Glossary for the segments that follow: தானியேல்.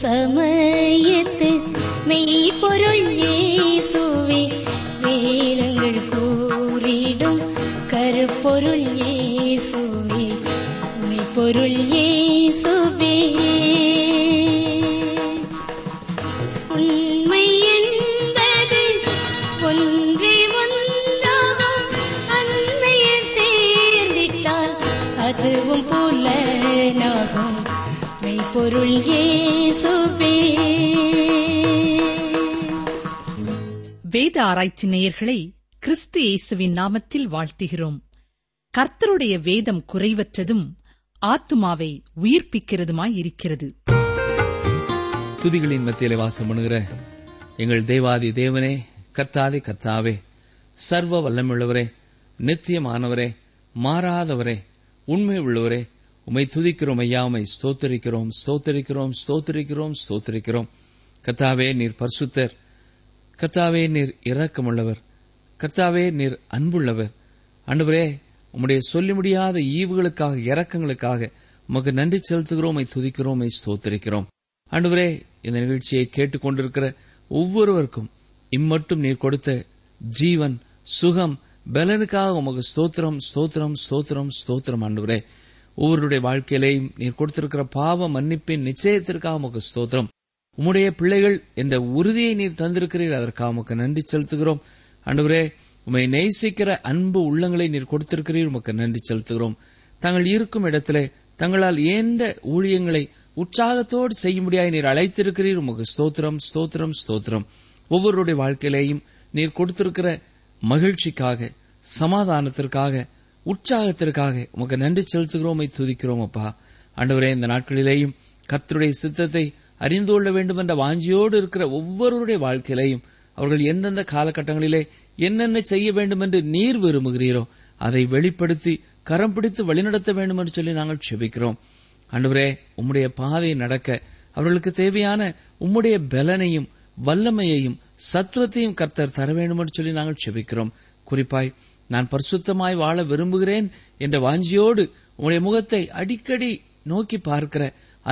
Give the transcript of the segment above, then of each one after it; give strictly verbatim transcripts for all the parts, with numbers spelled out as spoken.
சமயத்து மெய் பொருள் இயேசுவே, வேதங்கள் கூறிடும் கருப்பொருள் இயேசுவே, மெய் பொருள் இயேசுவே, உண்மை என்பது ஒன்றே ஒன்றாகும், அண்மையில் சேர்ந்திட்டால் அதுவும் புலனாகும், மெய் பொருள் இயேசுவே. வேத ஆராய்ச்சி நேயர்களை கிறிஸ்து இயேசுவின் நாமத்தில் வாழ்த்துகிறோம். கர்த்தருடைய வேதம் குறைவற்றதும் ஆத்துமாவை உயிர்ப்பிக்கிறதுமாயிருக்கிறது. துதிகளின் மத்தியிலே வாசம் பண்ணுகிற எங்கள் தேவாதி தேவனே, கர்த்தாதி கர்த்தாவே, சர்வ வல்லமுள்ளவரே, நித்தியமானவரே, மாறாதவரே, உண்மை உள்ளவரே, உமை துதிக்கிறோம் ஐயா, உமை ஸ்தோத்திரிக்கிறோம் ஸ்தோத்திரிக்கிறோம் ஸ்தோத்திரிக்கிறோம் ஸ்தோத்திரிக்கிறோம். கர்த்தாவே நீர் பரிசுத்தர், கர்த்தாவே நீர் இரக்கமுள்ளவர், கர்த்தாவே நீர் அன்புள்ளவர். ஆண்டவரே, உம்முடைய சொல்ல முடியாத ஈவுகளுக்காக, இரக்கங்களுக்காக உமக்கு நன்றி செலுத்துகிறோம், உமை துதிக்கிறோம், உமை ஸ்தோத்திரிக்கிறோம். ஆண்டவரே, இந்த நிகழ்ச்சியை கேட்டுக்கொண்டிருக்கிற ஒவ்வொருவருக்கும் இம்மட்டும் நீர் கொடுத்த ஜீவன், சுகம், பலனுக்காக உமக்கு ஸ்தோத்திரம் ஸ்தோத்திரம் ஸ்தோத்திரம் ஸ்தோத்திரம். ஆண்டவரே, ஒவ்வொருடைய வாழ்க்கையிலேயும் நீர் கொடுத்திருக்கிற பாவ மன்னிப்பின் நிச்சயத்திற்காக உமக்கு ஸ்தோத்திரம். உம்முடைய பிள்ளைகள் என்ற உறுதியை நீர் தந்திருக்கிறீர், அதற்காக உமக்கு நன்றி செலுத்துகிறோம். ஆண்டவரே, உம்மை நேசிக்கிற அன்பு உள்ளங்களை நீர் கொடுத்திருக்கிறீர், உமக்கு நன்றி செலுத்துகிறோம். தாங்கள் இருக்கும் இடத்திலே தங்களால் ஏந்த ஊழியங்களை உற்சாகத்தோடு செய்யும்படியாக நீர் அழைத்திருக்கிறீர், உமக்கு ஸ்தோத்திரம் ஸ்தோத்திரம் ஸ்தோத்திரம். ஒவ்வொருடைய வாழ்க்கையிலேயும் நீர் கொடுத்திருக்கிற மகிழ்ச்சிக்காக, சமாதானத்திற்காக, உற்சாகத்திற்காக உமக்கு நன்றி செலுத்துகிறோம், துதிக்கிறோம் அப்பா. ஆண்டவரே, இந்த நாட்களிலேயும் கர்த்தருடைய சித்தத்தை அறிந்து கொள்ள வேண்டும் என்ற வாஞ்சியோடு இருக்கிற ஒவ்வொருடைய வாழ்க்கையிலையும் அவர்கள் எந்தெந்த காலகட்டங்களிலே என்னென்ன செய்ய வேண்டும் என்று நீர் விரும்புகிறீரோ அதை வெளிப்படுத்தி கரம் பிடித்து வழிநடத்த வேண்டும் என்று சொல்லி நாங்கள் செபிக்கிறோம். ஆண்டவரே, உம்முடைய பாதையை நடக்க அவர்களுக்கு தேவையான உம்முடைய பலனையும் வல்லமையையும் சத்துவத்தையும் கர்த்தர் தர வேண்டும் என்று சொல்லி நாங்கள் செபிக்கிறோம். குறிப்பாய் நான் பரிசுத்தமாய் வாழ விரும்புகிறேன் என்ற வாஞ்சியோடு உம்முடைய முகத்தை அடிக்கடி நோக்கி பார்க்கிற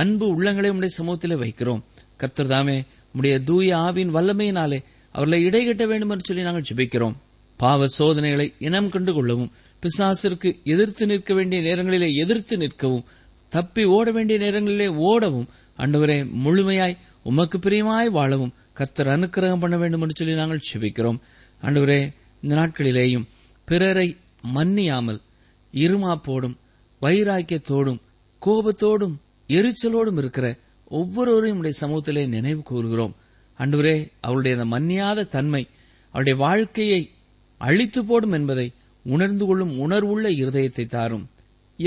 அன்பு உள்ளங்களை உடைய சமூகத்திலே வைக்கிறோம். கர்த்தர் தாமே உடைய தூய ஆவின் வல்லமையினாலே அவர்களை இடைகட்ட வேண்டும் என்று சொல்லி நாங்கள் ஜெபிக்கிறோம். பாவ சோதனைகளை இனம் கண்டு கொள்ளவும், பிசாசிற்கு எதிர்த்து நிற்க வேண்டிய நேரங்களிலே எதிர்த்து நிற்கவும், தப்பி ஓட வேண்டிய நேரங்களிலே ஓடவும், ஆண்டவரே முழுமையாய் உமக்கு பிரியமாய் வாழவும் கர்த்தர் அனுக்கிரகம் பண்ண வேண்டும் என்று சொல்லி நாங்கள் ஜெபிக்கிறோம். ஆண்டவரே, இந்த நாட்களிலேயும் பிறரை மன்னியாமல் இருமாப்போடும் வைராக்கியத்தோடும் கோபத்தோடும் எரிச்சலோடும் இருக்கிற ஒவ்வொருவரையும் உடைய சமூகத்திலே நினைவு கூறுகிறோம். ஆண்டவரே, அவருடைய மன்னியாத தன்மை அவருடைய வாழ்க்கையை அழித்து போடும் என்பதை உணர்ந்து கொள்ளும் உணர்வுள்ள இருதயத்தை தாரும்.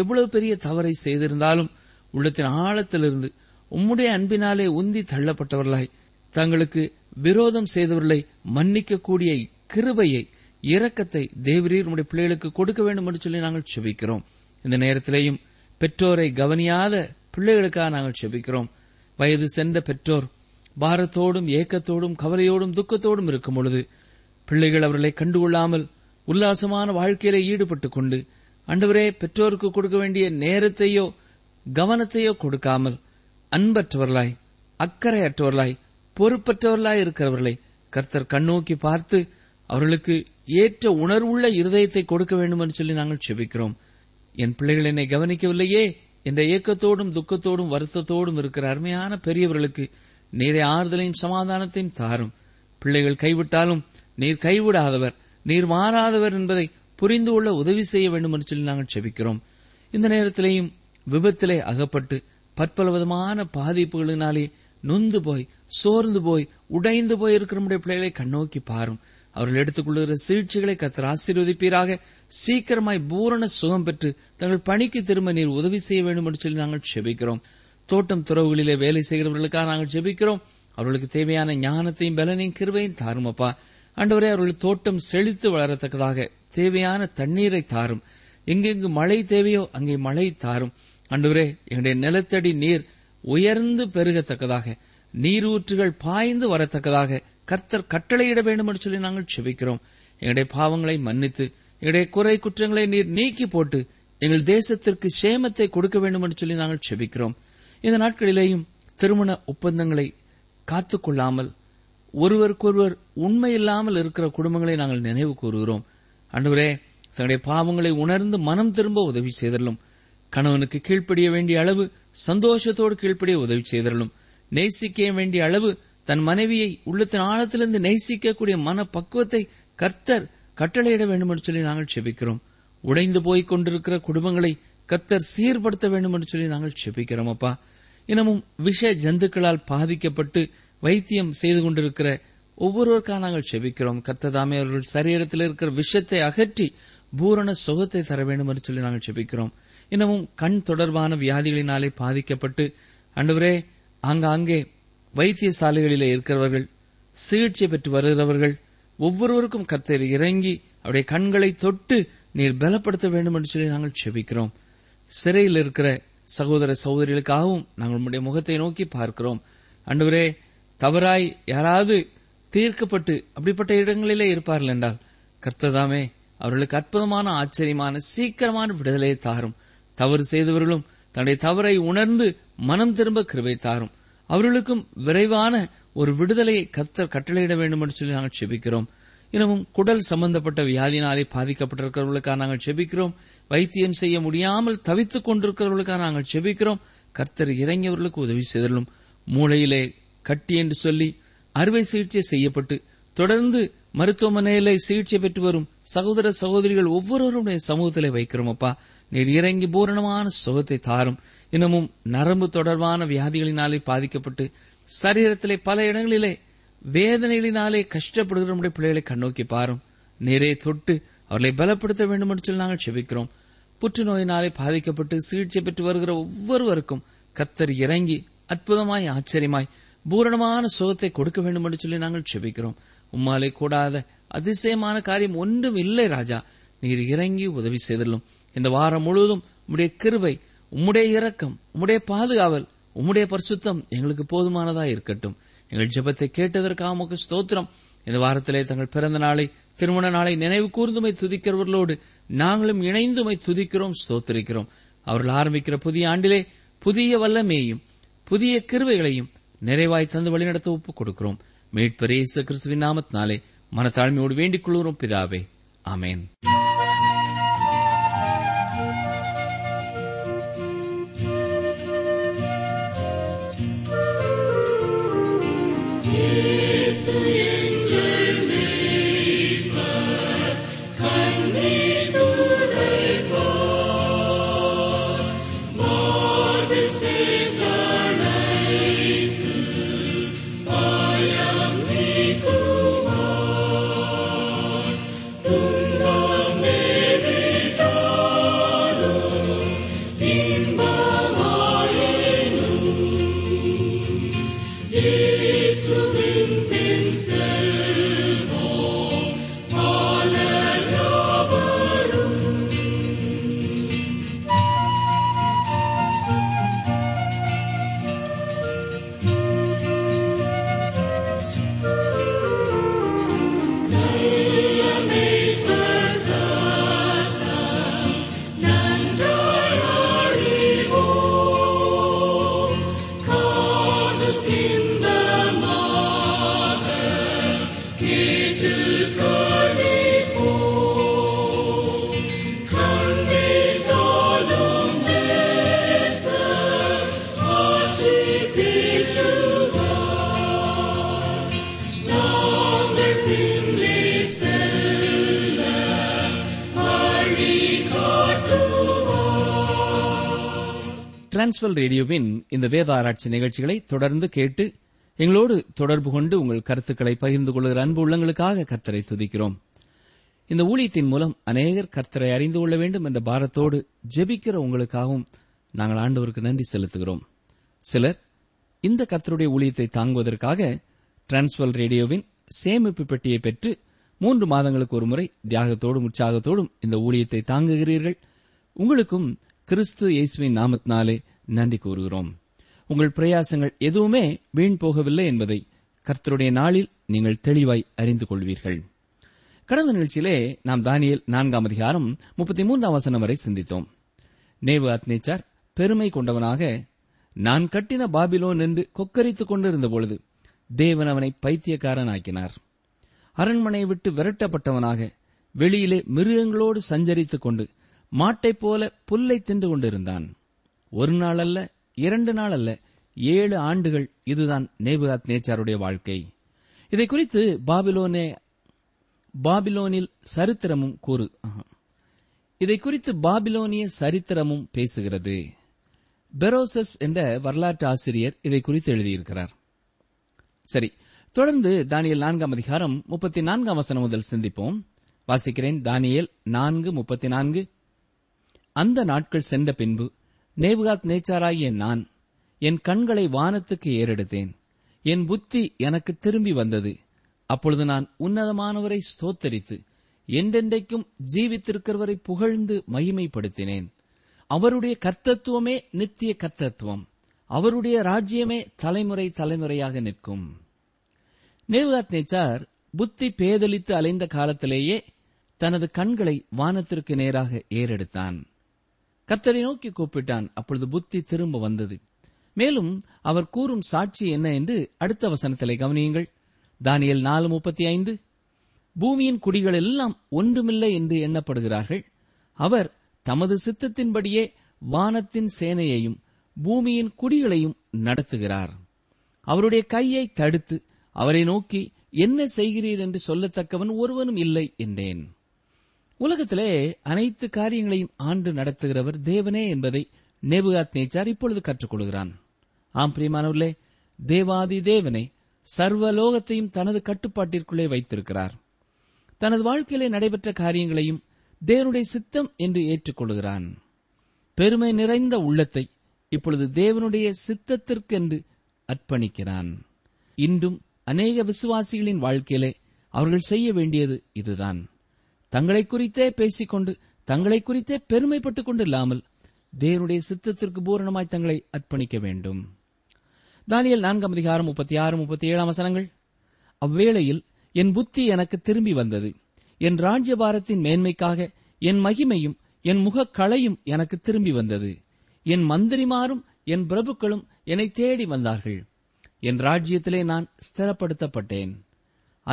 எவ்வளவு பெரிய தவறை செய்திருந்தாலும் உள்ளத்தின் ஆழத்திலிருந்து உம்முடைய அன்பினாலே உந்தி தள்ளப்பட்டவர்களாய் தங்களுக்கு விரோதம் செய்தவர்களை மன்னிக்கக்கூடிய கிருபையை, இரக்கத்தை தேவரீர் உம்முடைய பிள்ளைகளுக்கு கொடுக்க வேண்டும் என்று சொல்லி நாங்கள் செபிக்கிறோம். இந்த நேரத்திலேயும் பெற்றோரை கவனியாத பிள்ளைகளுக்காக நாங்கள் செபிக்கிறோம். வயது சென்ற பெற்றோர் பாரத்தோடும் ஏக்கத்தோடும் கவலையோடும் துக்கத்தோடும் இருக்கும் பொழுது பிள்ளைகள் அவர்களை கண்டுகொள்ளாமல் உல்லாசமான வாழ்க்கையிலே ஈடுபட்டுக் கொண்டு ஆண்டவரே பெற்றோருக்கு கொடுக்க வேண்டிய நேரத்தையோ கவனத்தையோ கொடுக்காமல் அன்பற்றவர்களாய், அக்கறையற்றவர்களாய், பொறுப்பற்றவர்களாய் இருக்கிறவர்களை கர்த்தர் கண்ணோக்கி பார்த்து அவர்களுக்கு ஏற்ற உணர்வுள்ள இருதயத்தை கொடுக்க வேண்டும் என்று சொல்லி நாங்கள் செபிக்கிறோம். என் பிள்ளைகள் என்னை கவனிக்கவில்லையே இந்த ஏக்கத்தோடும் துக்கத்தோடும் வருத்தத்தோடும் இருக்கிற அருமையான பெரியவர்களுக்கு நீரை ஆறுதலையும் சமாதானத்தையும் தாரும். பிள்ளைகள் கைவிட்டாலும் நீர் கைவிடாதவர், நீர் மாறாதவர் என்பதை புரிந்து கொள்ள உதவி செய்ய வேண்டும் என்று சொல்லி நாங்கள் செபிக்கிறோம். இந்த நேரத்திலேயும் விபத்திலே அகப்பட்டு பற்பல விதமான பாதிப்புகளினாலே நொந்து போய், சோர்ந்து போய், உடைந்து போய் இருக்கிற நம்முடைய பிள்ளைகளை கண்ணோக்கி பாரும். அவர்கள் எடுத்துக் கொள்ளுகிற சிகிச்சைகளை கர்த்தர் ஆசீர்வதிப்பீராக. சீக்கிரமாய் பூரண சுகம் பெற்று தங்கள் பணிக்கு திரும்ப நீர் உதவி செய்ய வேண்டும் என்று சொல்லி நாங்கள் ஜெபிக்கிறோம். தோட்டம் துறவுகளிலே வேலை செய்கிறவர்களுக்காக நாங்கள் ஜெபிக்கிறோம். அவர்களுக்கு தேவையான ஞானத்தையும் பலனையும் கிருபையும் தாரும் அப்பா. ஆண்டவரே, அவர்கள் தோட்டம் செழித்து வளரத்தக்கதாக தேவையான தண்ணீரை தாரும். எங்கெங்கு மழை தேவையோ அங்கே மழை தாரும். ஆண்டவரே, எங்களுடைய நிலத்தடி நீர் உயர்ந்து பெருகத்தக்கதாக, நீரூற்றுகள் பாய்ந்து வரத்தக்கதாக கர்த்தர் கட்டளையிட வேண்டும் என்று சொல்லி நாங்கள் செபிக்கிறோம். எங்களுடைய பாவங்களை மன்னித்து எங்களுடைய குறை குற்றங்களை நீர் நீக்கி போட்டு எங்கள் தேசத்திற்கு சேமத்தை கொடுக்க வேண்டும் என்று சொல்லி நாங்கள் செபிக்கிறோம். இந்த நாட்களிலேயும் திருமண ஒப்பந்தங்களை காத்துக்கொள்ளாமல் ஒருவருக்கொருவர் உண்மையில்லாமல் இருக்கிற குடும்பங்களை நாங்கள் நினைவு கூறுகிறோம். ஆண்டவரே, தங்களுடைய பாவங்களை உணர்ந்து மனம் திரும்ப உதவி செய்தரலும். கணவனுக்கு கீழ்ப்படிய வேண்டிய அளவு சந்தோஷத்தோடு கீழ்ப்படிய உதவி செய்தரலும். நேசிக்க வேண்டிய அளவு தன் மனைவியை உள்ளத்தின் ஆழத்திலிருந்து நேசிக்கக்கூடிய மன பக்குவத்தை கர்த்தர் கட்டளையிட வேண்டும் என்று சொல்லி நாங்கள் செபிக்கிறோம். உடைந்து போய்க் கொண்டிருக்கிற குடும்பங்களை கர்த்தர் சீர்படுத்த வேண்டும் என்று சொல்லி நாங்கள் செபிக்கிறோம். அப்பா, இன்னமும் விஷ ஜந்துக்களால் பாதிக்கப்பட்டு வைத்தியம் செய்து கொண்டிருக்கிற ஒவ்வொருவருக்காக நாங்கள் செபிக்கிறோம். கர்த்ததாமே அவர்கள் சரீரத்தில் இருக்கிற விஷத்தை அகற்றி பூரண சுகத்தை தர வேண்டும் என்று சொல்லி நாங்கள் செபிக்கிறோம். இன்னமும் கண் தொடர்பான வியாதிகளினாலே பாதிக்கப்பட்டு ஆண்டவரே, ஆங்காங்கே வைத்தியசாலைகளிலே இருக்கிறவர்கள், சிகிச்சை பெற்று வருகிறவர்கள் ஒவ்வொருவருக்கும் கர்த்தர் இறங்கி அவருடைய கண்களை தொட்டு நீர் பலப்படுத்த வேண்டும் என்று சொல்லி நாங்கள் செபிக்கிறோம். சிறையில் இருக்கிற சகோதர சகோதரிகளுக்காகவும் நாங்கள் நம்முடைய முகத்தை நோக்கி பார்க்கிறோம். ஆண்டவரே, தவறாய் யாராவது தீர்க்கப்பட்டு அப்படிப்பட்ட இடங்களிலே இருப்பார்கள் என்றால் கர்த்ததாமே அவர்களுக்கு அற்புதமான, ஆச்சரியமான, சீக்கிரமான விடுதலை தாரும். தவறு செய்தவர்களும் தன்னுடைய தவறை உணர்ந்து மனம் திரும்ப கிருபை தாரும். அவர்களுக்கும் விரைவான ஒரு விடுதலையை கர்த்தர் கட்டளையிட வேண்டும் என்று சொல்லி நாங்கள் செபிக்கிறோம். இன்னமும் குடல் சம்பந்தப்பட்ட வியாதினாலே பாதிக்கப்பட்டிருக்கிறவர்களுக்காக நாங்கள் செபிக்கிறோம். வைத்தியம் செய்ய முடியாமல் தவித்துக் கொண்டிருக்கிறவர்களுக்காக நாங்கள் செபிக்கிறோம். கர்த்தர் இறங்கியவர்களுக்கு உதவி செய்தலும். மூளையிலே கட்டி என்று சொல்லி அறுவை சிகிச்சை செய்யப்பட்டு தொடர்ந்து மருத்துவமனையிலே சிகிச்சை பெற்று வரும் சகோதர சகோதரிகள் ஒவ்வொருவருடைய சமூகத்திலே வைக்கிறோம். அப்பா, நீர் இறங்கி பூரணமான சுகத்தை தாரும். இன்னமும் நரம்பு தொடர்பான வியாதிகளினாலே பாதிக்கப்பட்டு சரீரத்திலே பல இடங்களிலே வேதனைகளினாலே கஷ்டப்படுகிற நம்முடைய பிள்ளைகளை கண்ணோக்கி பாரும். நீரே தொட்டு அவர்களை பலப்படுத்த வேண்டும் என்று சொல்லி நாங்கள் செபிக்கிறோம். புற்றுநோயினாலே பாதிக்கப்பட்டு சிகிச்சை பெற்று வருகிற ஒவ்வொருவருக்கும் கர்த்தர் இறங்கி அற்புதமாய், ஆச்சரியமாய், பூரணமான சுகத்தை கொடுக்க வேண்டும் என்று சொல்லி நாங்கள் செபிக்கிறோம். உம்மாலே கூடாத அதிசயமான காரியம் ஒன்றும் இல்லை ராஜா. நீர் இறங்கி உதவி செய்தலும். இந்த வாரம் முழுவதும் உம்முடைய கிருபை, உம்முடைய இரக்கம், உம்முடைய பாதுகாவல், உம்முடைய பரிசுத்தம் எங்களுக்கு போதுமானதா இருக்கட்டும். எங்கள் ஜெபத்தை கேட்டதற்காக உமக்கு ஸ்தோத்திரம். இந்த வாரத்திலே தங்கள் பிறந்த நாளை, திருமண நாளை நினைவு கூர்ந்துமை துதிக்கிறவர்களோடு நாங்களும் இணைந்துமை துதிக்கிறோம், ஸ்தோத்திரிக்கிறோம். அவர்கள் ஆரம்பிக்கிற புதிய ஆண்டிலே புதிய வல்லமையையும் புதிய கிருபைகளையும் நிறைவாய் தந்து வழிநடத்த ஒப்புக் கொடுக்கிறோம். மீட்பர் இயேசு கிறிஸ்துவின் நாமத்தினாலே மனத்தாழ்மையோடு வேண்டிக் கொள்கிறோம் பிதாவே, ஆமென். டிரான்ஸ்வர் ரேடியோவின் இந்த வேத ஆராய்ச்சி நிகழ்ச்சிகளை தொடர்ந்து கேட்டு எங்களோடு தொடர்பு கொண்டு உங்கள் கருத்துக்களை பகிர்ந்து கொள்கிற அன்பு உள்ளங்களுக்காக கர்த்தரை துதிக்கிறோம். இந்த ஊழியத்தின் மூலம் அநேகர் கர்த்தரை அறிந்து கொள்ள வேண்டும் என்ற பாரத்தோடு ஜெபிக்கிற உங்களுக்காகவும் நாங்கள் ஆண்டவருக்கு நன்றி செலுத்துகிறோம். சிலர் இந்த கர்த்தருடைய ஊழியத்தை தாங்குவதற்காக டிரான்ஸ்வர் ரேடியோவின் சேமிப்பு பெட்டியை பெற்று மூன்று மாதங்களுக்கு ஒருமுறை தியாகத்தோடும் உற்சாகத்தோடும் இந்த ஊழியத்தை தாங்குகிறீர்கள். உங்களுக்கும் கிறிஸ்து இயேசுவின் நாமத்தினாலே நன்றி கூறுகிறோம். உங்கள் பிரயாசங்கள் எதுவுமே வீண் போகவில்லை என்பதை கர்த்தருடைய நாளில் நீங்கள் தெளிவாய் அறிந்து கொள்வீர்கள். கடந்த நிகழ்ச்சியிலே நாம் தானியேல் நான்காம் அதிகாரம் முப்பத்தி மூன்றாம் வசனம் வரை சிந்தித்தோம். நேபுகாத்நேச்சார் பெருமை கொண்டவனாக நான் கட்டின பாபிலோன் என்று கொக்கரித்துக் கொண்டிருந்தபொழுது தேவன் அவனை பைத்தியக்காரன் ஆக்கினார். அரண்மனை விட்டு விரட்டப்பட்டவனாக வெளியிலே மிருகங்களோடு சஞ்சரித்துக் கொண்டு மாட்டைப் போல புல்லை தின்று கொண்டிருந்தான். ஒரு நாள் அல்ல, இரண்டு நாள் அல்ல, ஏழு ஆண்டுகள் இதுதான் நேபுகாத்நேச்சாருடைய வாழ்க்கை. இதை குறித்து பாபிலோனே பாபிலோனில் சரித்திரமும் கூறு இதை குறித்து பாபிலோனிய சரித்திரமும் பேசுகிறது. பெரோசஸ் என்ற வரலாற்று ஆசிரியர் இதை குறித்து எழுதியிருக்கிறார். சரி, தொடர்ந்து தானியேல் நான்காம் அதிகாரம் முப்பத்தி நான்காம் வசனம் முதல் சிந்திப்போம். வாசிக்கிறேன். தானியேல் நான்கு முப்பத்தி நான்கு. அந்த நாட்கள் சென்ற பின்பு நேபுகாத்நேச்சாராகிய நான் என் கண்களை வானத்துக்கு ஏறெடுத்தேன். என் புத்தி எனக்கு திரும்பி வந்தது. அப்பொழுது நான் உன்னதமானவரை ஸ்தோத்தரித்து என்றென்றைக்கும் ஜீவித்திருக்கிறவரை புகழ்ந்து மகிமைப்படுத்தினேன். அவருடைய கர்த்தத்துவமே நித்திய கர்த்தத்துவம், அவருடைய ராஜ்யமே தலைமுறை தலைமுறையாக நிற்கும். நேபுகாத்நேச்சார் புத்தி பேதலித்து அலைந்த காலத்திலேயே தனது கண்களை வானத்திற்கு நேராக ஏறெடுத்தான். கர்த்தரை நோக்கி கூப்பிட்டான். அப்பொழுது புத்தி திரும்ப வந்தது. மேலும் அவர் கூறும் சாட்சி என்ன என்று அடுத்த வசனத்திலே கவனியுங்கள். தானியேல் நாலு முப்பத்தி ஐந்து. பூமியின் குடிகள் எல்லாம் ஒன்றுமில்லை என்று எண்ணப்படுகிறார்கள். அவர் தமது சித்தத்தின்படியே வானத்தின் சேனையையும் பூமியின் குடிகளையும் நடத்துகிறார். அவருடைய கையை தடுத்து அவரை நோக்கி என்ன செய்கிறீர் என்று சொல்லத்தக்கவன் ஒருவனும் இல்லை என்றேன். உலகத்திலே அனைத்து காரியங்களையும் ஆண்டு நடத்துகிறவர் தேவனே என்பதை நேபுகாத்நேச்சார் இப்பொழுது கற்றுக்கொள்கிறான். ஆம் பிரியமானவர்களே, தேவாதி தேவனே சர்வலோகத்தையும் தனது கட்டுப்பாட்டிற்குள்ளே வைத்திருக்கிறார். தனது வாழ்க்கையிலே நடைபெற்ற காரியங்களையும் தேவனுடைய சித்தம் என்று ஏற்றுக்கொள்கிறான். பெருமை நிறைந்த உள்ளத்தை இப்பொழுது தேவனுடைய சித்தத்திற்கென்று அர்ப்பணிக்கிறான். இன்றும் அநேக விசுவாசிகளின் வாழ்க்கையிலே அவர்கள் செய்ய வேண்டியது இதுதான். தங்களை குறித்தே பேசிக்கொண்டு தங்களை குறித்தே பெருமைப்பட்டுக் கொண்டு இல்லாமல் தேவனுடைய சித்தத்திற்கு பூரணமாய் தங்களை அர்ப்பணிக்க வேண்டும். தானியேல் நான்காம் அதிகாரம் முப்பத்தி ஆறு முப்பத்தி ஏழாம் வசனங்கள். அவ்வேளையில் என் புத்தி எனக்கு திரும்பி வந்தது. என் ராஜ்யபாரத்தின் மேன்மைக்காக என் மகிமையும் என் முகக்களையும் எனக்கு திரும்பி வந்தது. என் மந்திரிமாரும் என் பிரபுக்களும் என்னை தேடி வந்தார்கள். என் ராஜ்யத்திலே நான் ஸ்திரப்படுத்தப்பட்டேன்.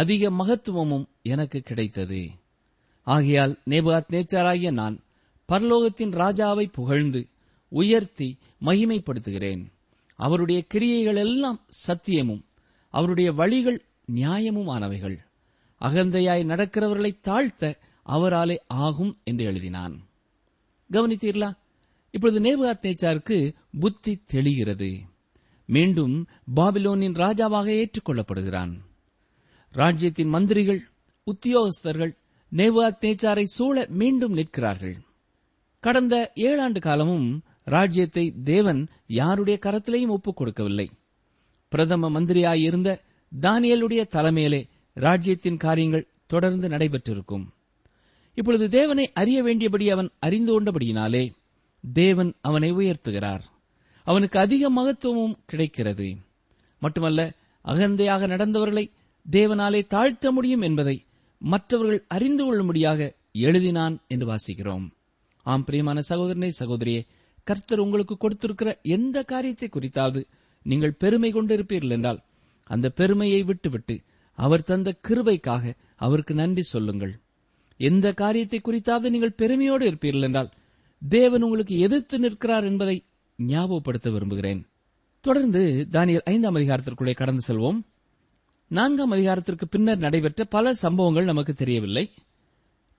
அதிக மகத்துவமும் எனக்கு கிடைத்தது. ஆகையால் நேபுகாத்நேச்சாராகிய நான் பரலோகத்தின் ராஜாவை புகழ்ந்து உயர்த்தி மகிமைப்படுத்துகிறேன். அவருடைய கிரியைகள் எல்லாம் சத்தியமும் அவருடைய வழிகள் நியாயமும் ஆனவைகள். அகந்தையாய் நடக்கிறவர்களை தாழ்த்த அவராலே ஆகும் என்று எழுதினான். கவனித்தீர்களா? இப்பொழுது நேபுகாத்நேச்சாருக்கு புத்தி தெளிகிறது. மீண்டும் பாபிலோனின் ராஜாவாக ஏற்றுக்கொள்ளப்படுகிறான். ராஜ்யத்தின் மந்திரிகள் உத்தியோகஸ்தர்கள் நேபுகாத்நேச்சாரை சூழ மீண்டும் நிற்கிறார்கள். கடந்த ஏழாண்டு காலமும் ராஜ்யத்தை தேவன் யாருடைய கரத்திலேயும் ஒப்புக் கொடுக்கவில்லை. பிரதம மந்திரியாயிருந்த தானியேலுடைய தலைமையிலே ராஜ்யத்தின் காரியங்கள் தொடர்ந்து நடைபெற்றிருக்கும். இப்பொழுது தேவனை அறிய வேண்டியபடி அவன் அறிந்து கொண்டபடியினாலே தேவன் அவனை உயர்த்துகிறார். அவனுக்கு அதிக மகத்துவமும் கிடைக்கிறது. மட்டுமல்ல, அகந்தையாக நடந்தவர்களை தேவனாலே தாழ்த்த முடியும் என்பதை மற்றவர்கள் அறிந்து கொள்ளும்படியாக எழுதினான் என்று வாசிக்கிறோம். ஆம் பிரியமான சகோதரனே சகோதரியே, கர்த்தர் உங்களுக்கு கொடுத்திருக்கிற எந்த காரியத்தை குறித்தாவது நீங்கள் பெருமை கொண்டிருப்பீர்கள் என்றால் அந்த பெருமையை விட்டுவிட்டு அவர் தந்த கிருபைக்காக அவருக்கு நன்றி சொல்லுங்கள். எந்த காரியத்தை குறித்தாவது நீங்கள் பெருமையோடு இருப்பீர்கள் என்றால் தேவன் உங்களுக்கு எதிர்த்து நிற்கிறார் என்பதை ஞாபகப்படுத்த விரும்புகிறேன். தொடர்ந்து தானியேல் ஐந்தாம் அதிகாரத்திற்குள்ளே கடந்து செல்வோம். நான்காம் அதிகாரத்திற்கு பின்னர் நடைபெற்ற பல சம்பவங்கள் நமக்கு தெரியவில்லை.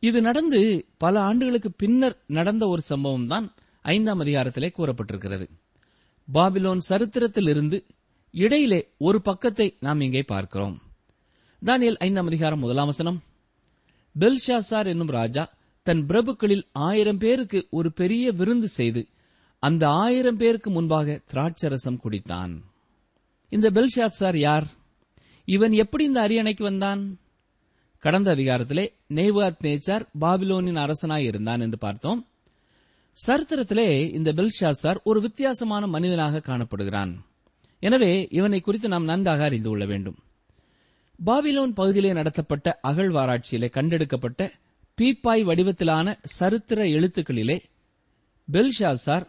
இது நடந்து பல ஆண்டுகளுக்கு பின்னர் நடந்த ஒரு சம்பவம் தான் ஐந்தாம் அதிகாரத்திலே கூறப்பட்டிருக்கிறது. பாபிலோன் சரித்திரத்தில் இருந்து இடையிலே ஒரு பக்கத்தை நாம் இங்கே பார்க்கிறோம். தானியேல் ஐந்தாம் அதிகாரம் முதலாம் வசனம். பெல்ஷாசார் என்னும் ராஜா தன் பிரபுக்களில் ஆயிரம் பேருக்கு ஒரு பெரிய விருந்து செய்து அந்த ஆயிரம் பேருக்கு முன்பாக திராட்சரசம் குடித்தான். இந்த பெல்ஷாசார் யார்? இவன் எப்படி இந்த அரியணைக்கு வந்தான்? கடந்த அதிகாரத்திலே நேபுகாத்நேச்சார் பாபிலோனின் அரசனாய் இருந்தான் என்று பார்த்தோம். சரித்திரத்திலே இந்த பெல்ஷாசார் ஒரு வித்தியாசமான மனிதனாக காணப்படுகிறான். எனவே இவனை குறித்து நாம் நன்றாக அறிந்து கொள்ள வேண்டும். பாபிலோன் பகுதியிலே நடத்தப்பட்ட அகழ்வாராய்ச்சியிலே கண்டெடுக்கப்பட்ட பீப்பாய் வடிவத்திலான சரித்திர எழுத்துக்களிலே பெல்ஷாசார்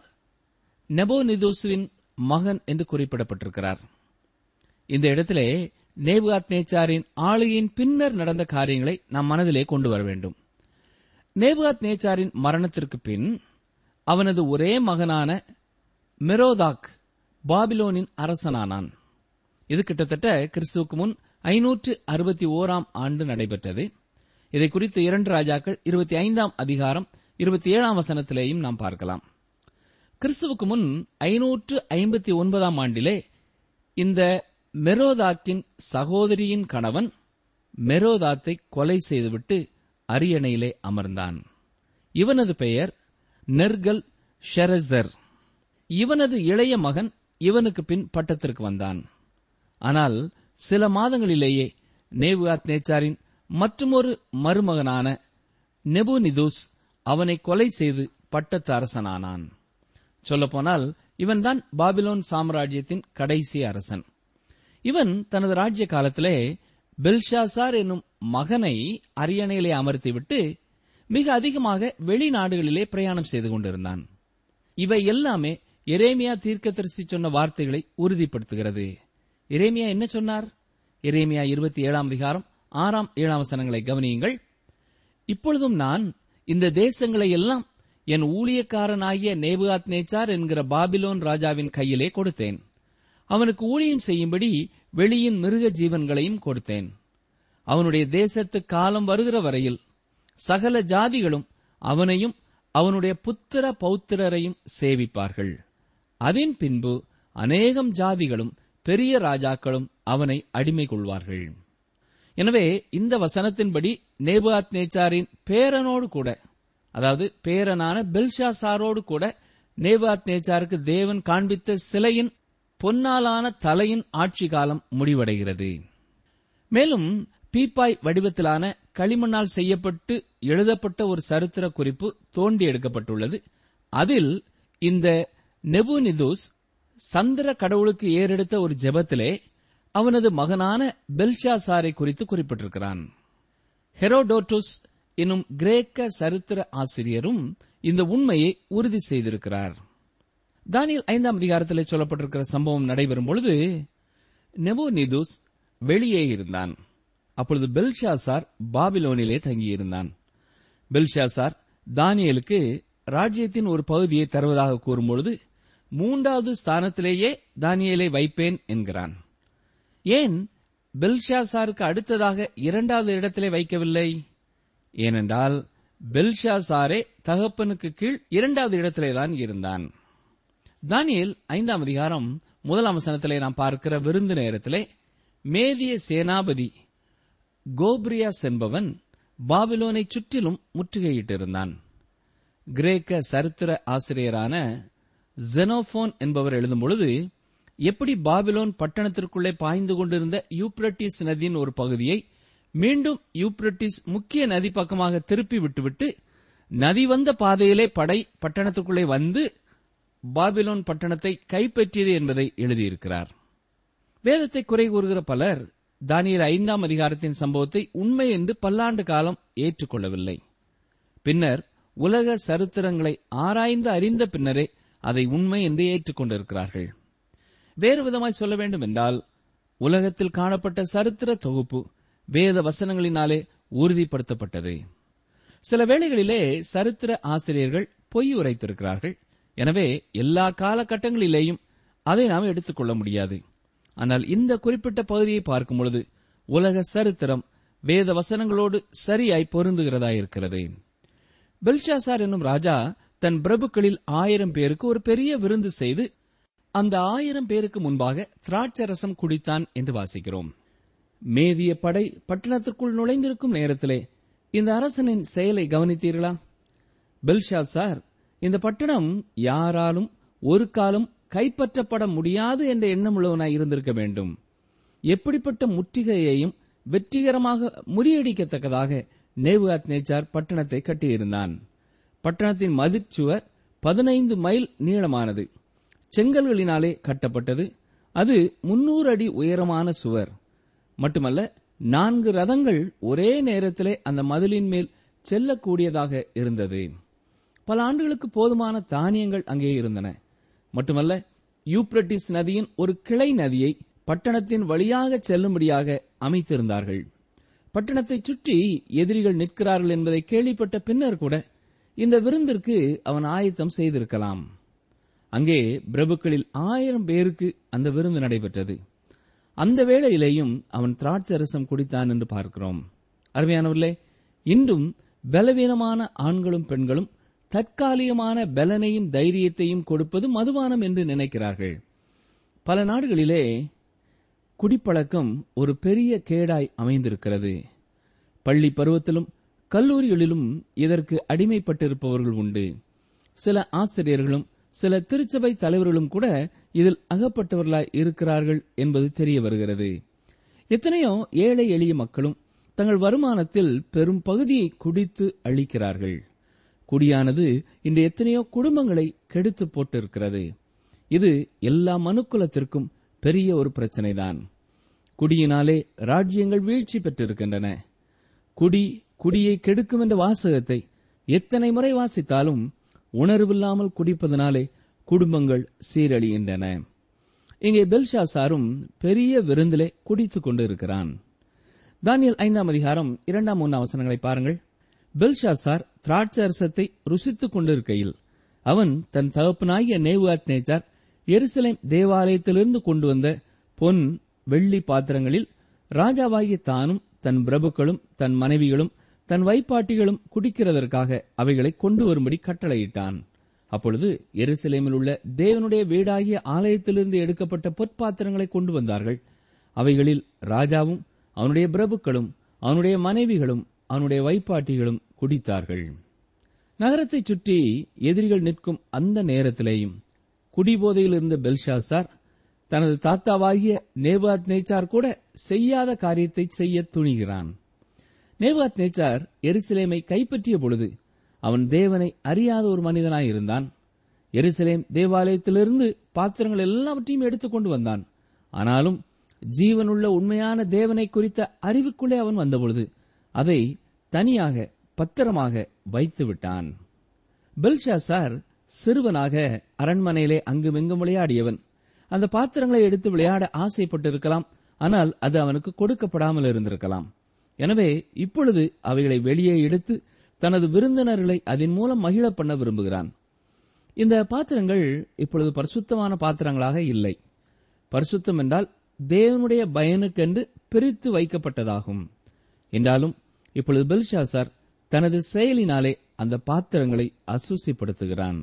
நெபோநிதுசுவின் மகன் என்று குறிப்பிடப்பட்டிருக்கிறார். இந்த இடத்திலே நேபுகாத்நேச்சாரின் ஆளுகையின் பின்னர் நடந்த காரியங்களை நாம் மனதிலே கொண்டு வர வேண்டும். நேபுகாத்நேச்சாரின் மரணத்திற்கு பின் அவனது ஒரே மகனான மெரோதாக் பாபிலோனின் அரசனானான். இது கிட்டத்தட்ட கிறிஸ்துவுக்கு முன் ஐநூற்று அறுபத்தி ஓராம் ஆண்டு நடைபெற்றது. இதை குறித்து இரண்டு ராஜாக்கள் இருபத்தி ஐந்தாம் அதிகாரம் இருபத்தி ஏழாம் வசனத்திலேயும் நாம் பார்க்கலாம். கிறிஸ்துவுக்கு முன் ஐநூற்று ஐம்பத்தி ஒன்பதாம் ஆண்டிலே இந்த மெரோதாக்கின் சகோதரியின் கணவன் மெரோதாத்தை கொலை செய்துவிட்டு அரியணையிலே அமர்ந்தான். இவனது பெயர் நெர்கல் ஷெரசர். இவனது இளைய மகன் இவனுக்கு பின் பட்டத்திற்கு வந்தான். ஆனால் சில மாதங்களிலேயே நேபுகாத்நேச்சாரின் மற்றொரு மருமகனான நெபுநிதுஸ் அவனை கொலை செய்து பட்டத்து அரசனானான். சொல்லப்போனால் இவன்தான் பாபிலோன் சாம்ராஜ்யத்தின் கடைசி அரசன். இவன் தனது ராஜ்ய காலத்திலே பெல்ஷாசார் என்னும் மகனை அரியணையிலே அமர்த்திவிட்டு மிக அதிகமாக வெளிநாடுகளிலே பிரயாணம் செய்து கொண்டிருந்தான். இவை எல்லாமே எரேமியா தீர்க்கதரிசி சொன்ன வார்த்தைகளை உறுதிப்படுத்துகிறது. எரேமியா என்ன சொன்னார்? எரேமியா இருபத்தி ஏழாம் அதிகாரம் ஆறாம் ஏழாம் வசனங்களை கவனியுங்கள். இப்பொழுதும் நான் இந்த தேசங்களை எல்லாம் என் ஊழியக்காரனாகிய நேபுகாத்நேச்சார் என்கிற பாபிலோன் ராஜாவின் கையிலே கொடுத்தேன். அவனுக்கு ஊழியம் செய்யும்படி வெளியின் மிருக ஜீவன்களையும் கொடுத்தேன். அவனுடைய தேசத்து காலம் வருகிற வரையில் சகல ஜாதிகளும் அவனையும் அவனுடைய புத்திர பௌத்திரரையும் சேவிப்பார்கள். அதன் பின்பு அநேகம் ஜாதிகளும் பெரிய ராஜாக்களும் அவனை அடிமை கொள்வார்கள். எனவே இந்த வசனத்தின்படி நேபுகாத்நேச்சாரின் பேரனோடு கூட, அதாவது பேரனான பெல்ஷாசாரோடு கூட, நேபுகாத்நேச்சாருக்கு தேவன் காண்பித்த சிலையின் பொன்னாலான தலையின் ஆட்சி காலம் முடிவடைகிறது. மேலும் பீப்பாய் வடிவத்திலான களிமண்ணால் செய்யப்பட்டு எழுதப்பட்ட ஒரு சரித்திர குறிப்பு தோண்டி எடுக்கப்பட்டுள்ளது. அதில் இந்த நெபுநிதுஸ் சந்திர கடவுளுக்கு ஏறெடுத்த ஒரு ஜெபத்திலே அவனது மகனான பெல்ஷாசாரை குறித்து குறிப்பிட்டிருக்கிறான். ஹெரோடோட்டஸ் என்னும் கிரேக்க சரித்திர ஆசிரியரும் இந்த உண்மையை உறுதி செய்திருக்கிறார். தானியேல் ஐந்தாம் அதிகாரத்திலே சொல்லப்பட்டிருக்கிற சம்பவம் நடைபெறும் பொழுது நெபுநிதுஸ் வெளியே இருந்தான். அப்பொழுது பெல்ஷாசார் பாபிலோனிலே தங்கியிருந்தான். பெல்ஷாசார் தானியேலுக்கு ராஜ்யத்தின் ஒரு பகுதியை தருவதாக கூறும்பொழுது மூன்றாவது ஸ்தானத்திலேயே தானியேலை வைப்பேன் என்கிறான். ஏன் பெல்ஷாசாருக்கு அடுத்ததாக இரண்டாவது இடத்திலே வைக்கவில்லை? ஏனென்றால் பெல்ஷாசாரே தகப்பனுக்கு கீழ் இரண்டாவது இடத்திலேதான் இருந்தான். தானியேல் ஐந்தாம் அதிகாரம் முதலாம் வசனத்திலே நாம் பார்க்கிற விருந்து நேரத்திலே மேதிய சேனாபதி கோப்ரியாஸ் என்பவன் பாபிலோனை சுற்றிலும் முற்றுகையிட்டிருந்தான். கிரேக்க சரித்திர ஆசிரியரான ஜெனோபோன் என்பவர் எழுதும்பொழுது எப்படி பாபிலோன் பட்டணத்திற்குள்ளே பாய்ந்து கொண்டிருந்த யூப்ரட்டிஸ் நதியின் ஒரு பகுதியை மீண்டும் யூப்ரட்டிஸ் முக்கிய நதி பக்கமாக திருப்பி விட்டுவிட்டு நதி வந்த பாதையிலே படை பட்டணத்திற்குள்ளே வந்து பாபிலோன் பட்டணத்தை கைப்பற்றியது என்பதை எழுதியிருக்கிறார். வேதத்தை குறை கூறுகிற பலர் தானியேல் ஐந்தாம் அதிகாரத்தின் சம்பவத்தை உண்மை என்று பல்லாண்டு காலம் ஏற்றுக்கொள்ளவில்லை. பின்னர் உலக சரித்திரங்களை ஆராய்ந்து அறிந்த பின்னரே அதை உண்மை என்று ஏற்றுக்கொண்டிருக்கிறார்கள். வேறு விதமாய் சொல்ல வேண்டும் என்றால் உலகத்தில் காணப்பட்ட சரித்திர தொகுப்பு வேத வசனங்களினாலே உறுதிப்படுத்தப்பட்டது. சில வேளைகளிலே சரித்திர ஆசிரியர்கள் பொய் உரைத்திருக்கிறார்கள். எனவே எல்லா காலகட்டங்களிலேயும் அதை நாம் எடுத்துக்கொள்ள முடியாது. ஆனால் இந்த குறிப்பிட்ட பகுதியை பார்க்கும்பொழுது உலக சரித்திரம் வேத வசனங்களோடு சரியாய் பொருந்துகிறதாயிருக்கிறது. பெல்ஷாசார் என்னும் ராஜா தன் பிரபுக்களில் ஆயிரம் பேருக்கு ஒரு பெரிய விருந்து செய்து அந்த ஆயிரம் பேருக்கு முன்பாக திராட்சரசம் குடித்தான் என்று வாசிக்கிறோம். மேதிய படை பட்டணத்திற்குள் நுழைந்திருக்கும் நேரத்திலே இந்த அரசனின் செயலை கவனித்தீர்களா? பெல்ஷாசார் இந்த பட்டணம் யாராலும் ஒரு காலம் கைப்பற்றப்பட முடியாது என்ற எண்ணம் உள்ளவனாய் இருந்திருக்க வேண்டும். எப்படிப்பட்ட முற்றுகையையும் வெற்றிகரமாக முறியடிக்கத்தக்கதாக நேபுகாத்நேச்சார் பட்டணத்தை கட்டியிருந்தான். பட்டணத்தின் மதிற்சுவர் பதினைந்து மைல் நீளமானது, செங்கல்களினாலே கட்டப்பட்டது. அது முன்னூறு அடி உயரமான சுவர் மட்டுமல்ல, நான்கு ரதங்கள் ஒரே நேரத்திலே அந்த மதிலின் மேல் செல்லக்கூடியதாக இருந்தது. பல ஆண்டுகளுக்கு போதுமான தானியங்கள் அங்கே இருந்தன மட்டுமல்ல, யூப்ரட்டிஸ் நதியின் ஒரு கிளை நதியை பட்டணத்தின் வழியாக செல்லும்படியாக அமைத்திருந்தார்கள். பட்டணத்தை சுற்றி எதிரிகள் நிற்கிறார்கள் என்பதை கேள்விப்பட்ட பின்னர் கூட இந்த விருந்திற்கு அவன் ஆயத்தம் செய்திருக்கலாம். அங்கே பிரபுக்களில் ஆயிரம் பேருக்கு அந்த விருந்து நடைபெற்றது. அந்த வேளையிலேயும் அவன் திராட்சரசம் குடித்தான் என்று பார்க்கிறோம். அருமையானவர்களே, இன்றும் பலவீனமான ஆண்களும் பெண்களும் தற்காலிகமான பலனையும் தைரியத்தையும் கொடுப்பது மதுபானம் என்று நினைக்கிறார்கள். பல நாடுகளிலே குடிப்பழக்கம் ஒரு பெரிய கேடாய் அமைந்திருக்கிறது. பள்ளி பருவத்திலும் கல்லூரிகளிலும் இதற்கு அடிமைப்பட்டிருப்பவர்கள் உண்டு. சில ஆசிரியர்களும் சில திருச்சபை தலைவர்களும் கூட இதில் அகப்பட்டவர்களாய் இருக்கிறார்கள் என்பது தெரிய வருகிறது. எத்தனையோ ஏழை எளிய மக்களும் தங்கள் வருமானத்தில் பெரும் பகுதியை குடித்து அழிக்கிறார்கள். குடியானது இன்று எத்தனையோ குடும்பங்களை கெடுத்து போட்டிருக்கிறது. இது எல்லா மனுக்குலத்திற்கும் பெரிய ஒரு பிரச்சனைதான். குடியினாலே ராஜ்யங்கள் வீழ்ச்சி பெற்றிருக்கின்றன. குடி குடியை கெடுக்கும் என்ற வாசகத்தை எத்தனை முறை வாசித்தாலும் உணர்வில்லாமல் குடிப்பதனாலே குடும்பங்கள் சீரழிகின்றன. இங்கே பெல்ஷாசாரும் பெரிய விருந்திலே குடித்துக் கொண்டு இருக்கிறான். தானியேல் ஐந்தாம் அதிகாரம் இரண்டாம் மூன்றாம் வசனங்களை பாருங்கள். பெல்ஷாசார் திராட்சரசத்தை ருசித்துக் கொண்டிருக்கையில் அவன் தன் தகப்பனாகிய நேபுகாத்நேச்சார் எருசலேம் தேவாலயத்திலிருந்து கொண்டு வந்த பொன் வெள்ளி பாத்திரங்களில் ராஜாவாகிய தானும் தன் பிரபுக்களும் தன் மனைவிகளும் தன் வைப்பாட்டிகளும் குடிக்கிறதற்காக அவைகளை கொண்டு வரும்படி கட்டளையிட்டான். அப்பொழுது எருசலேமில் உள்ள தேவனுடைய வீடாகிய ஆலயத்திலிருந்து எடுக்கப்பட்ட பொற்பாத்திரங்களை கொண்டு வந்தார்கள். அவைகளில் ராஜாவும் அவனுடைய பிரபுக்களும் அவனுடைய மனைவிகளும் அவனுடைய வைப்பாட்டிகளும் குடித்தார்கள். நகரத்தை சுற்றி எதிரிகள் நிற்கும் அந்த நேரத்திலேயும் குடிபோதையில் இருந்த பெல்ஷாசார் தனது தாத்தாவாகிய நேபுகாத்நேச்சார் கூட செய்யாத காரியத்தை செய்ய துணிகிறான். நேபுகாத்நேச்சார் எருசலேமை கைப்பற்றிய பொழுது அவன் தேவனை அறியாத ஒரு மனிதனாயிருந்தான். எருசலேம் தேவாலயத்திலிருந்து பாத்திரங்கள் எல்லாவற்றையும் எடுத்துக்கொண்டு வந்தான். ஆனாலும் ஜீவனுள்ள உண்மையான தேவனை குறித்த அறிவுக்குள்ளே அவன் வந்தபொழுது அதை தனியாக பத்திரமாக வைத்துவிட்டான். பெல்ஷாசார் சிறுவனாக அரண்மனையிலே அங்குமிங்கும் விளையாடியவன். அந்த பாத்திரங்களை எடுத்து விளையாட ஆசைப்பட்டிருக்கலாம், ஆனால் அது அவனுக்கு கொடுக்கப்படாமல் இருந்திருக்கலாம். எனவே இப்பொழுது அவைகளை வெளியே எடுத்து தனது விருந்தினர்களை அதன் மூலம் மகிழ பண்ண விரும்புகிறான். இந்த பாத்திரங்கள் இப்பொழுது பரிசுத்தமான பாத்திரங்களாக இல்லை. பரிசுத்தம் என்றால் தேவனுடைய பயனுக்கென்று பிரித்து வைக்கப்பட்டதாகும். என்றாலும் இப்பொழுது பெல்ஷாசார் தனது செயலினாலே அந்த பாத்திரங்களை அசுசிப்படுத்துகிறான்.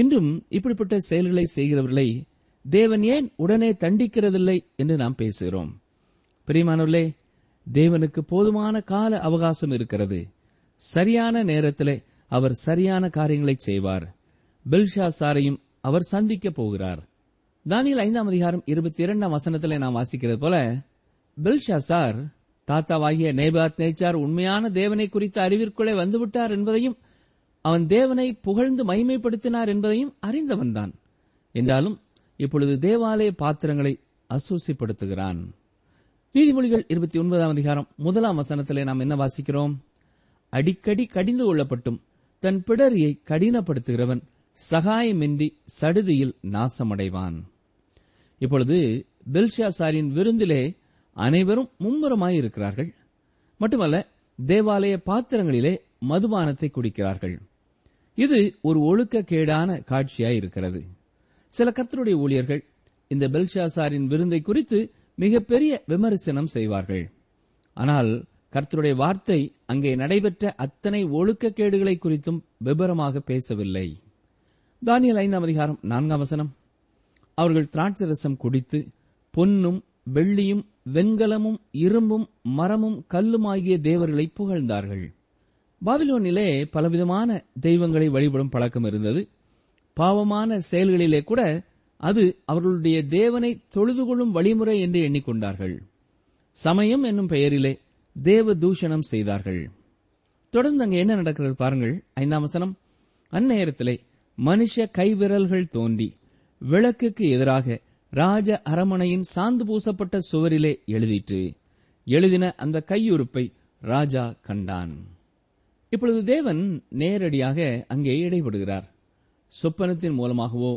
இன்றும் இப்படிப்பட்ட செயல்களை செய்கிறவர்களை தேவன் ஏன் உடனே தண்டிக்கிறதில்லை என்று நாம் பேசுகிறோம். பிரியமானவர்களே, தேவனுக்கு போதுமான கால அவகாசம் இருக்கிறது. சரியான நேரத்திலே அவர் சரியான காரியங்களை செய்வார். பெல்ஷாசாரையும் அவர் சந்திக்கப் போகிறார். தானியேல் ஐந்தாம் அதிகாரம் இருபத்தி இரண்டாம் வசனத்திலே நாம் வாசிக்கிறது போல, பெல்ஷாசார் தாத்தாவாகிய நேபுகாத்நேச்சார் உண்மையான தேவனை குறித்த அறிவிற்குள்ளே வந்துவிட்டார் என்பதையும் அவன் தேவனை புகழ்ந்து மகிமைப்படுத்தினார் என்பதையும் அறிந்தவன்தான். என்றாலும் இப்பொழுது தேவாலய பாத்திரங்களை அசூசிப்படுத்துகிறான். நீதிமொழிகள் இருபத்தி ஒன்பதாம் அதிகாரம் முதலாம் வசனத்திலே நாம் என்ன வாசிக்கிறோம்? அடிக்கடி கடிந்து கொள்ளப்பட்டும் தன் பிடரியை கடினப்படுத்துகிறவன் சகாயமின்றி சடுதியில் நாசமடைவான். இப்பொழுது பெல்ஷாசாரின் விருந்திலே அனைவரும் மும்முரமாயிருக்கிறார்கள் மட்டுமல்ல, தேவாலய பாத்திரங்களிலே மதுபானத்தை குடிக்கிறார்கள். இது ஒரு ஒழுக்கக்கேடான காட்சியாயிருக்கிறது. சில கர்த்தருடைய ஊழியர்கள் இந்த பெல்ஷாசாரின் விருந்தை குறித்து மிகப்பெரிய விமர்சனம் செய்வார்கள். ஆனால் கர்த்தருடைய வார்த்தை அங்கே நடைபெற்ற அத்தனை ஒழுக்கக்கேடுகளை குறித்தும் விபரமாக பேசவில்லை. தானியேல் ஐந்தாம் அதிகாரம் நான்காம் வசனம், அவர்கள் திராட்சரசம் குடித்து பொன்னும் வெள்ளியும் வெண்கலமும் இரும்பும் மரமும் கல்லுமாகிய தேவர்களை புகழ்ந்தார்கள். பாபிலோனிலே பலவிதமான தெய்வங்களை வழிபடும் பழக்கம் இருந்தது. பாவமான செயல்களிலே கூட அது அவர்களுடைய தேவனை தொழுது கொள்ளும் வழிமுறை என்று எண்ணிக்கொண்டார்கள். சமயம் என்னும் பெயரிலே தேவ தூஷணம் செய்தார்கள். தொடர்ந்து அங்கே என்ன நடக்கிறது பாருங்கள். ஐந்தாம் வசனம், அந்நேரத்திலே மனுஷ கைவிரல்கள் தோன்றி விளக்குக்கு எதிராக ராஜ அரமனையின் சாந்து பூசப்பட்ட சுவரிலே எழுதிற்று. எழுதின அந்த கையுறுப்பை ராஜா கண்டான். இப்பொழுது தேவன் நேரடியாக அங்கே இடைபடுகிறார். சொப்பனத்தின் மூலமாகவோ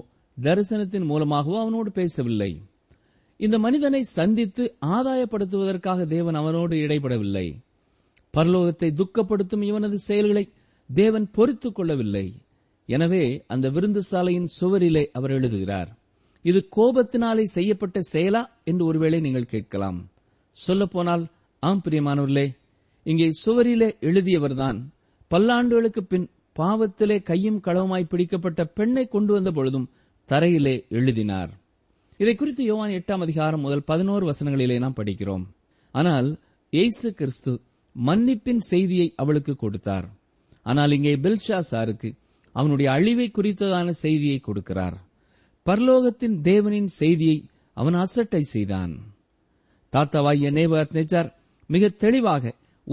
தரிசனத்தின் மூலமாகவோ அவனோடு பேசவில்லை. இந்த மனிதனை சந்தித்து ஆதாயப்படுத்துவதற்காக தேவன் அவனோடு இடைபடவில்லை. பரலோகத்தை துக்கப்படுத்தும் இவனது செயல்களை தேவன் பொறுத்துக் கொள்ளவில்லை. எனவே அந்த விருந்து சாலையின் சுவரிலே அவர் எழுதுகிறார். இது கோபத்தினாலே செய்யப்பட்ட செயலா என்று ஒருவேளை நீங்கள் கேட்கலாம். சொல்லப்போனால் ஆம் பிரியமானவர்களே, இங்கே சுவரிலே எழுதியவர்தான் பல்லாண்டுகளுக்கு பின் பாவத்திலே கையும் களவுமாய் பிடிக்கப்பட்ட பெண்ணை கொண்டு வந்த பொழுதும் தரையிலே எழுதினார். இதை குறித்து யோவான் எட்டாம் அதிகாரம் முதல் பதினோரு வசனங்களிலே நாம் படிக்கிறோம். ஆனால் இயேசு கிறிஸ்து மன்னிப்பின் செய்தியை அவளுக்கு கொடுத்தார். ஆனால் இங்கே பெல்ஷாசாருக்கு அவனுடைய அழிவை குறித்ததான செய்தியை கொடுக்கிறார். பரலோகத்தின் தேவனின் செய்தியை அவன் அசட்டை செய்தான். தாத்தாவாகிய நேபுகாத்நேச்சார் மிக தெளிவாக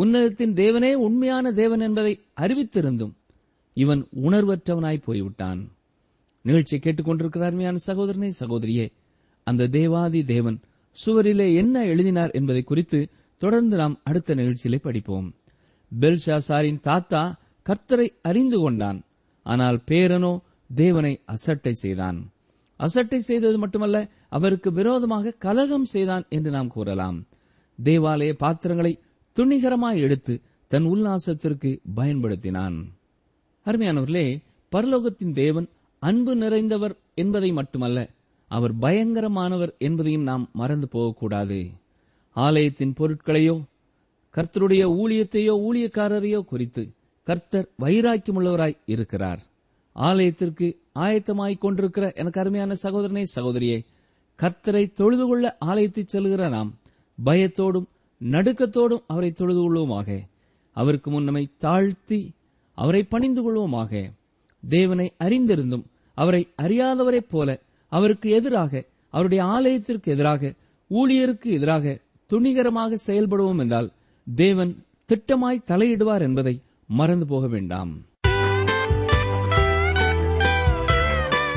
உன்னதத்தின் தேவனே உண்மையான தேவன் என்பதை அறிவித்திருந்தும் இவன் உணர்வற்றவனாய் போய்விட்டான். நிகழ்ச்சியை கேட்டுக்கொண்டிருக்கிறார் அருமையான சகோதரனே சகோதரியே, அந்த தேவாதி தேவன் சுவரிலே என்ன எழுதினார் என்பதை குறித்து தொடர்ந்து நாம் அடுத்த நிகழ்ச்சியிலே படிப்போம். பெல்ஷாசாரின் தாத்தா கர்த்தரை அறிந்து கொண்டான். ஆனால் பேரனோ தேவனை அசட்டை செய்தான். அசட்டை செய்தது மட்டுமல்ல, அவருக்கு விரோதமாக கலகம் செய்தான் என்று நாம் கூறலாம். தேவாலய பாத்திரங்களை துணிகரமாய் எடுத்து தன் உல்லாசத்திற்கு பயன்படுத்தினான். அருமையானவர்களே, பரலோகத்தின் தேவன் அன்பு நிறைந்தவர் என்பதை மட்டுமல்ல, அவர் பயங்கரமானவர் என்பதையும் நாம் மறந்து போகக்கூடாது. ஆலயத்தின் பொருட்களையோ கர்த்தருடைய ஊழியத்தையோ ஊழியக்காரரையோ குறித்து கர்த்தர் வைராக்கியமுள்ளவராய் இருக்கிறார். ஆலயத்திற்கு ஆயத்தமாய் கொண்டிருக்கிற எனக்கு அருமையான சகோதரனே சகோதரியே, கர்த்தரை தொழுது கொள்ள ஆலயத்தை செல்கிற நாம் பயத்தோடும் நடுக்கத்தோடும் அவரை தொழுது கொள்வோமாக. அவருக்கு முன் நம்மை தாழ்த்தி அவரை பணிந்து கொள்வோமாக. தேவனை அறிந்திருந்தும் அவரை அறியாதவரைப் போல அவருக்கு எதிராக, அவருடைய ஆலயத்திற்கு எதிராக, ஊழியருக்கு எதிராக துணிகரமாக செயல்படுவோம் என்றால் தேவன் திட்டமாய் தலையிடுவார் என்பதை மறந்து போக வேண்டாம்.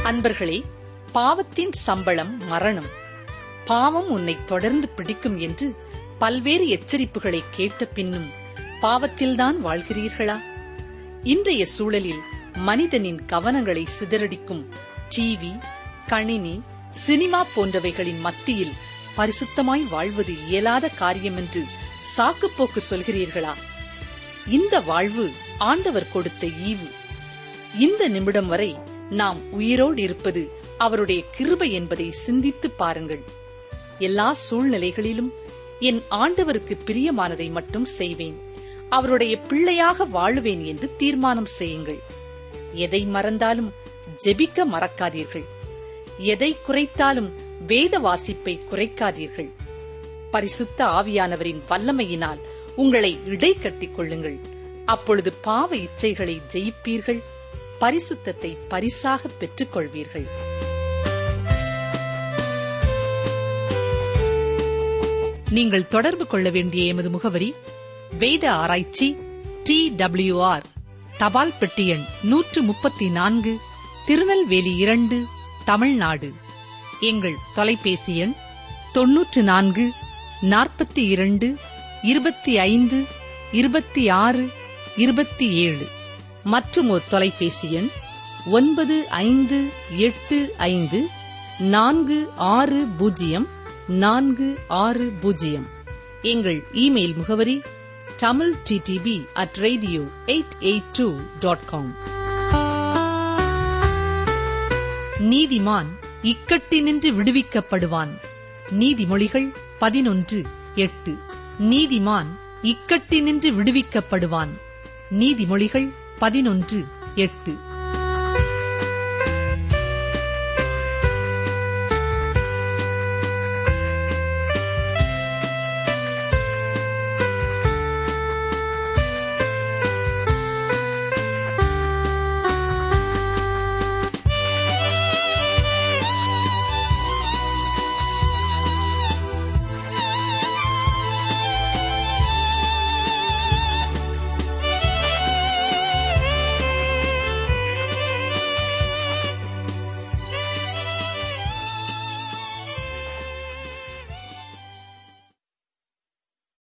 அன்பர்களே, பாவத்தின் சம்பளம் மரணம். பாவம் உன்னை தொடர்ந்து பிடிக்கும் என்று பல்வேறு எச்சரிப்புகளை கேட்ட பின்னும் பாவத்தில்தான் வாழ்கிறீர்களா? இன்றைய சூழலில் மனிதனின் கவனங்களை சிதறடிக்கும் டிவி, கணினி, சினிமா போன்றவைகளின் மத்தியில் பரிசுத்தமாய் வாழ்வது இயலாத காரியம் என்று சாக்குப்போக்கு சொல்கிறீர்களா? இந்த வாழ்வு ஆண்டவர் கொடுத்த ஈவு. இந்த நிமிடம் வரை நாம் உயிரோடு இருப்பது அவருடைய கிருபை என்பதை சிந்தித்து பாருங்கள். எல்லா சூழ்நிலைகளிலும் என் ஆண்டவருக்கு பிரியமானதை மட்டும் செய்வேன், அவருடைய பிள்ளையாக வாழுவேன் என்று தீர்மானம் செய்யுங்கள். எதை மறந்தாலும் ஜெபிக்க மறக்காதீர்கள். எதை குறைத்தாலும் வேத வாசிப்பை குறைக்காதீர்கள். பரிசுத்த ஆவியானவரின் வல்லமையினால் உங்களை இடை கட்டிக் கொள்ளுங்கள். அப்பொழுது பாவ இச்சைகளை ஜெயிப்பீர்கள். பரிசுத்தத்தை பரிசாக பெற்றுக் கொள்வீர்கள். நீங்கள் தொடர்பு கொள்ள வேண்டிய எமது முகவரி: வேத ஆராய்ச்சி, டி டபிள்யூ ஆர், தபால் பெட்டி எண் நூற்று முப்பத்தி நான்கு, திருநெல்வேலி இரண்டு, தமிழ்நாடு. எங்கள் தொலைபேசி எண் தொன்னூற்று நான்கு நாற்பத்தி இரண்டு இருபத்தி ஐந்து இருபத்தி ஆறு இருபத்தி ஏழு. மற்றும் ஒரு தொலைபேசி எண் ஒன்பது ஐந்து எட்டு ஐந்து நான்கு ஆறு பூஜ்ஜியம் நான்கு ஆறு பூஜ்ஜியம். எங்கள் இமெயில் முகவரி தமிழ் டிடிபி அட் ரேடியோ எட்டு எட்டு இரண்டு டாட் காம். நீதிமான் இக்கட்டி நின்று விடுவிக்கப்படுவான். நீதிமொழிகள் பதினொன்று எட்டு. நீதிமான் இக்கட்டி நின்று விடுவிக்கப்படுவான். நீதிமொழிகள் பதினொன்று எட்டு.